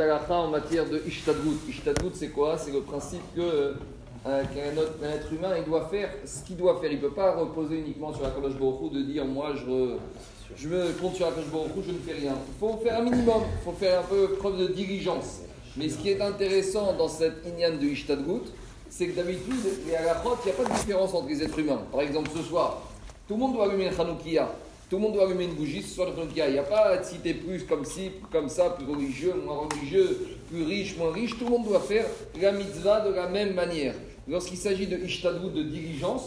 cette halakha en matière de Hishtadlut. Hishtadlut, c'est quoi? C'est le principe qu'un être humain, il doit faire ce qu'il doit faire. Il ne peut pas reposer uniquement sur la Kadosh Baruch Hu de dire moi je me compte sur la Kadosh Baruch Hu, je ne fais rien. Il faut faire un minimum, il faut faire un peu preuve de diligence. Mais ce qui est intéressant dans cette inyan de Hishtadlut, c'est que d'habitude, les halakhot, il n'y a pas de différence entre les êtres humains. Par exemple, ce soir, tout le monde doit allumer une chanoukia, tout le monde doit allumer une bougie, ce soir une chanoukia. Il n'y a pas si t'es plus comme ci, comme ça, plus religieux, moins religieux, plus riche, moins riche. Tout le monde doit faire la mitzvah de la même manière. Lorsqu'il s'agit de Hishtadlut, de diligence,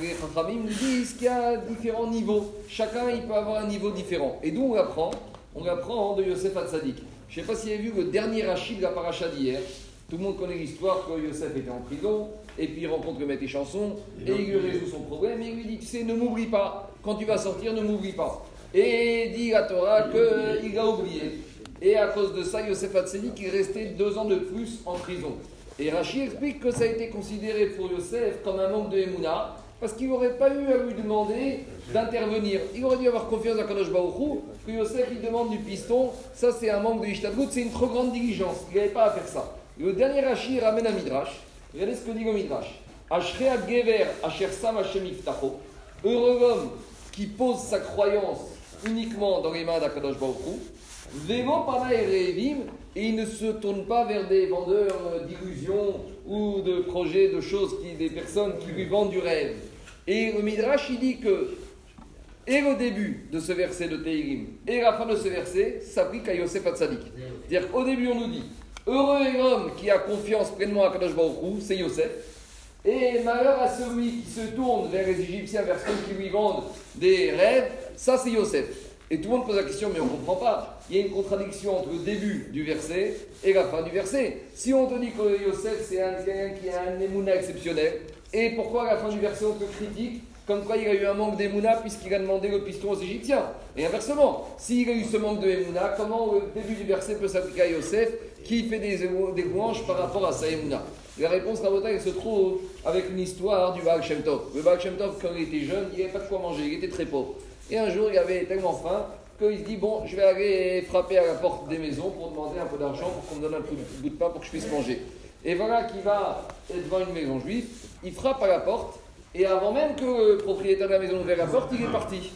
les Chachamim nous disent qu'il y a différents niveaux. Chacun, il peut avoir un niveau différent. Et d'où on l'apprend? On l'apprend de Yosef Hatzadik. Je ne sais pas si vous avez vu le dernier Rachi de la Parasha d'hier. Tout le monde connaît l'histoire que Yosef était en prison, et puis il rencontre le maître des chansons, et il lui résout son problème, et il lui dit, tu sais, ne m'oublie pas, quand tu vas sortir, ne m'oublie pas. Et dit la Torah qu'il a oublié. Et à cause de ça, Yosef Hatzadik est resté 2 ans de plus en prison. Et Rachi explique que ça a été considéré pour Yosef comme un manque de Emouna, parce qu'il n'aurait pas eu à lui demander d'intervenir. Il aurait dû avoir confiance à Kadosh Baruch Hu, que Yosef il demande du piston, ça c'est un manque de Hishtadlut, c'est une trop grande diligence, il n'avait pas à faire ça. Le dernier Rachi ramène un Midrash. Regardez ce que dit le Midrash. Ashrei Gever Asher Sam Hashem Yiftacho. Heureux l'homme qui pose sa croyance uniquement dans les mains d'Akadosh Baruch Hu. Vemo Panaï Reivim. Et il ne se tourne pas vers des vendeurs d'illusions ou de projets, de choses, des personnes qui lui vendent du rêve. Et le Midrash, il dit que, et le début de ce verset de Tehirim, et la fin de ce verset s'applique à Yosef Hatzadik. C'est-à-dire qu'au début, on nous dit, heureux est l'homme qui a confiance pleinement à Kadosh Baruch Hu, c'est Yosef. Et malheur à celui qui se tourne vers les Égyptiens, vers ceux qui lui vendent des rêves, ça c'est Yosef. Et tout le monde pose la question, mais on ne comprend pas. Il y a une contradiction entre le début du verset et la fin du verset. Si on te dit que Yosef c'est quelqu'un qui a un Emouna exceptionnel, et pourquoi à la fin du verset on te critique comme quoi il a eu un manque d'Emouna puisqu'il a demandé le piston aux Égyptiens? Et inversement, s'il a eu ce manque d'Emouna, comment le début du verset peut s'appliquer à Yosef qui fait des louanges par rapport à sa Emouna? La réponse, Rabotai, elle se trouve avec une histoire du Baal Shem Tov. Le Baal Shem Tov, quand il était jeune, il n'avait pas de quoi manger, il était très pauvre. Et un jour, il avait tellement faim qu'il se dit, bon, je vais aller frapper à la porte des maisons pour demander un peu d'argent pour qu'on me donne un bout de pain pour que je puisse manger. Et voilà qu'il va devant une maison juive, il frappe à la porte. Et avant même que le propriétaire de la maison ouvre la porte, il est parti.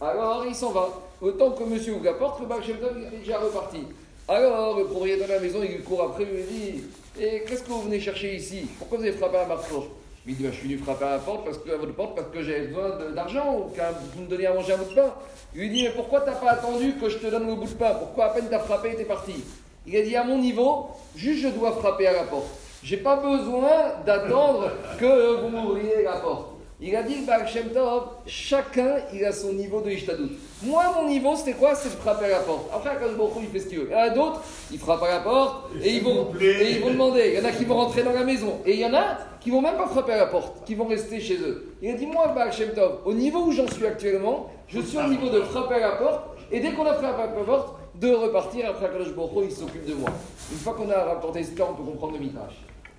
Alors il s'en va. Autant que monsieur ouvre la porte, le Baal Shem Tov est déjà reparti. Alors le propriétaire de la maison, il court après, il lui dit « Et qu'est-ce que vous venez chercher ici? Pourquoi vous avez frappé à ma porte ?» Il dit bah, « Je suis venu frapper à la porte parce que j'avais besoin d'argent, ou qu'à vous me donner à manger un bout de pain. » Il lui dit « Mais pourquoi t'as pas attendu que je te donne le bout de pain? Pourquoi à peine t'as frappé et t'es parti ?» Il a dit « À mon niveau, juste je dois frapper à la porte. » J'ai pas besoin d'attendre que vous m'ouvriez la porte. Il a dit, Baal Shem Tov, chacun il a son niveau de Hishtadlut. Moi, mon niveau, c'était quoi? C'est de frapper à la porte. Après, quand Baruch Hu, il fait ce qu'il veut. Il y en a d'autres, ils frappent à la porte et ils vont demander. Il y en a qui vont rentrer dans la maison. Et il y en a qui vont même pas frapper à la porte, qui vont rester chez eux. Il a dit, moi, Baal Shem Tov, au niveau où j'en suis actuellement, je suis au niveau de frapper à la porte. Et dès qu'on a frappé à la porte, de repartir après Kadosh Baruch Hu, il s'occupe de moi. Une fois qu'on a rapporté l'histoire, on peut comprendre le Midrash.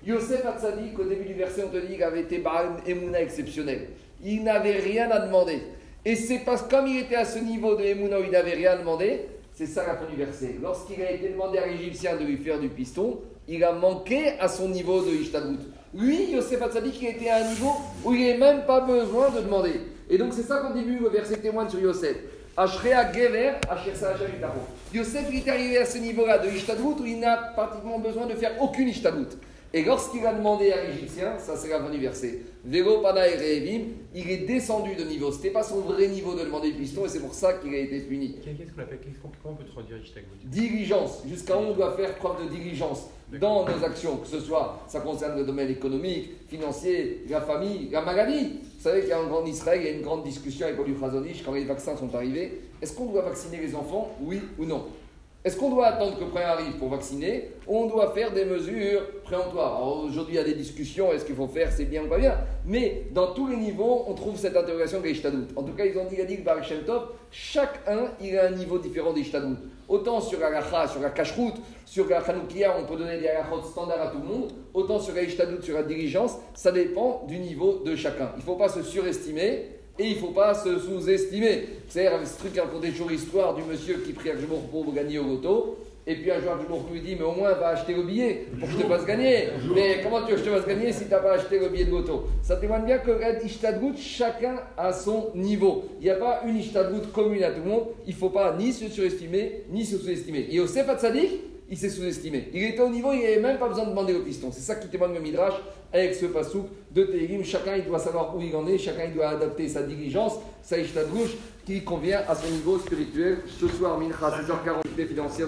Yosef Hatzadik, au début du verset, on te dit qu'il avait été Baal Emouna exceptionnel. Il n'avait rien à demander. Et c'est parce que comme il était à ce niveau de Emouna où il n'avait rien à demander, c'est ça la fin du verset. Lorsqu'il a été demandé à l'Égyptien de lui faire du piston, il a manqué à son niveau de Hishtadlut. Lui, Yosef Hatzadik, il était à un niveau où il n'avait même pas besoin de demander. Et donc c'est ça qu'au début, le verset témoigne sur Yosef. Ashrea Gever, Ashersa Hachavitaro. Yosef, il est arrivé à ce niveau-là de Hishtadlut où il n'a pratiquement besoin de faire aucune Hishtadlut. Et lorsqu'il a demandé à l'Égyptien, ça c'est la fin du verset, Vego Panaï Reivim, il est descendu de niveau. Ce n'était pas son vrai niveau de demander du piston et c'est pour ça qu'il a été puni. Qu'est-ce qu'on appelle, comment on peut traduire Hishtadlut? Diligence. Jusqu'à où on doit faire preuve de diligence dans nos actions, que ce soit, ça concerne le domaine économique, financier, la famille, la maladie. Vous savez qu'il y a en Israël, il y a une grande discussion avec Olu Khazonich quand les vaccins sont arrivés. Est-ce qu'on doit vacciner les enfants, oui ou non? Est-ce qu'on doit attendre que le premier arrive pour vacciner? On doit faire des mesures préemptoires. Alors aujourd'hui, il y a des discussions, est-ce qu'il faut faire, c'est bien ou pas bien? Mais dans tous les niveaux, on trouve cette interrogation de l'Hishtadlut. En tout cas, ils ont dit que Baal Shem Tov, chacun, il a un niveau différent d'Hishtadlut. Autant sur la Racha, sur la Kashrut, sur la Chanoukia, on peut donner des halachot standards à tout le monde. Autant sur la Hishtadlut, sur la diligence, ça dépend du niveau de chacun. Il ne faut pas se surestimer. Et il ne faut pas se sous-estimer. C'est-à-dire, ce truc, il racontait toujours l'histoire du monsieur qui prie à Kadosh Baruch Hu pour gagner au loto. Et puis un joueur du Bourg lui dit, mais au moins va acheter le billet pour que je te fasse gagner. Mais comment tu veux que je te fasse gagner si tu n'as pas acheté le billet de l'auto? Ça témoigne bien que la Hishtadlut, chacun à son niveau. Il n'y a pas une Hishtadlut commune à tout le monde. Il ne faut pas ni se surestimer, ni se sous-estimer. Et Yosef Hatzadik, il s'est sous-estimé. Il était au niveau, il n'avait même pas besoin de demander le piston. C'est ça qui témoigne le Midrash avec ce passouk de Tehirim. Chacun il doit savoir où il en est, chacun il doit adapter sa diligence, sa Hishtadlut qui convient à son niveau spirituel. Ce soir, Mincha, 16h40, financière.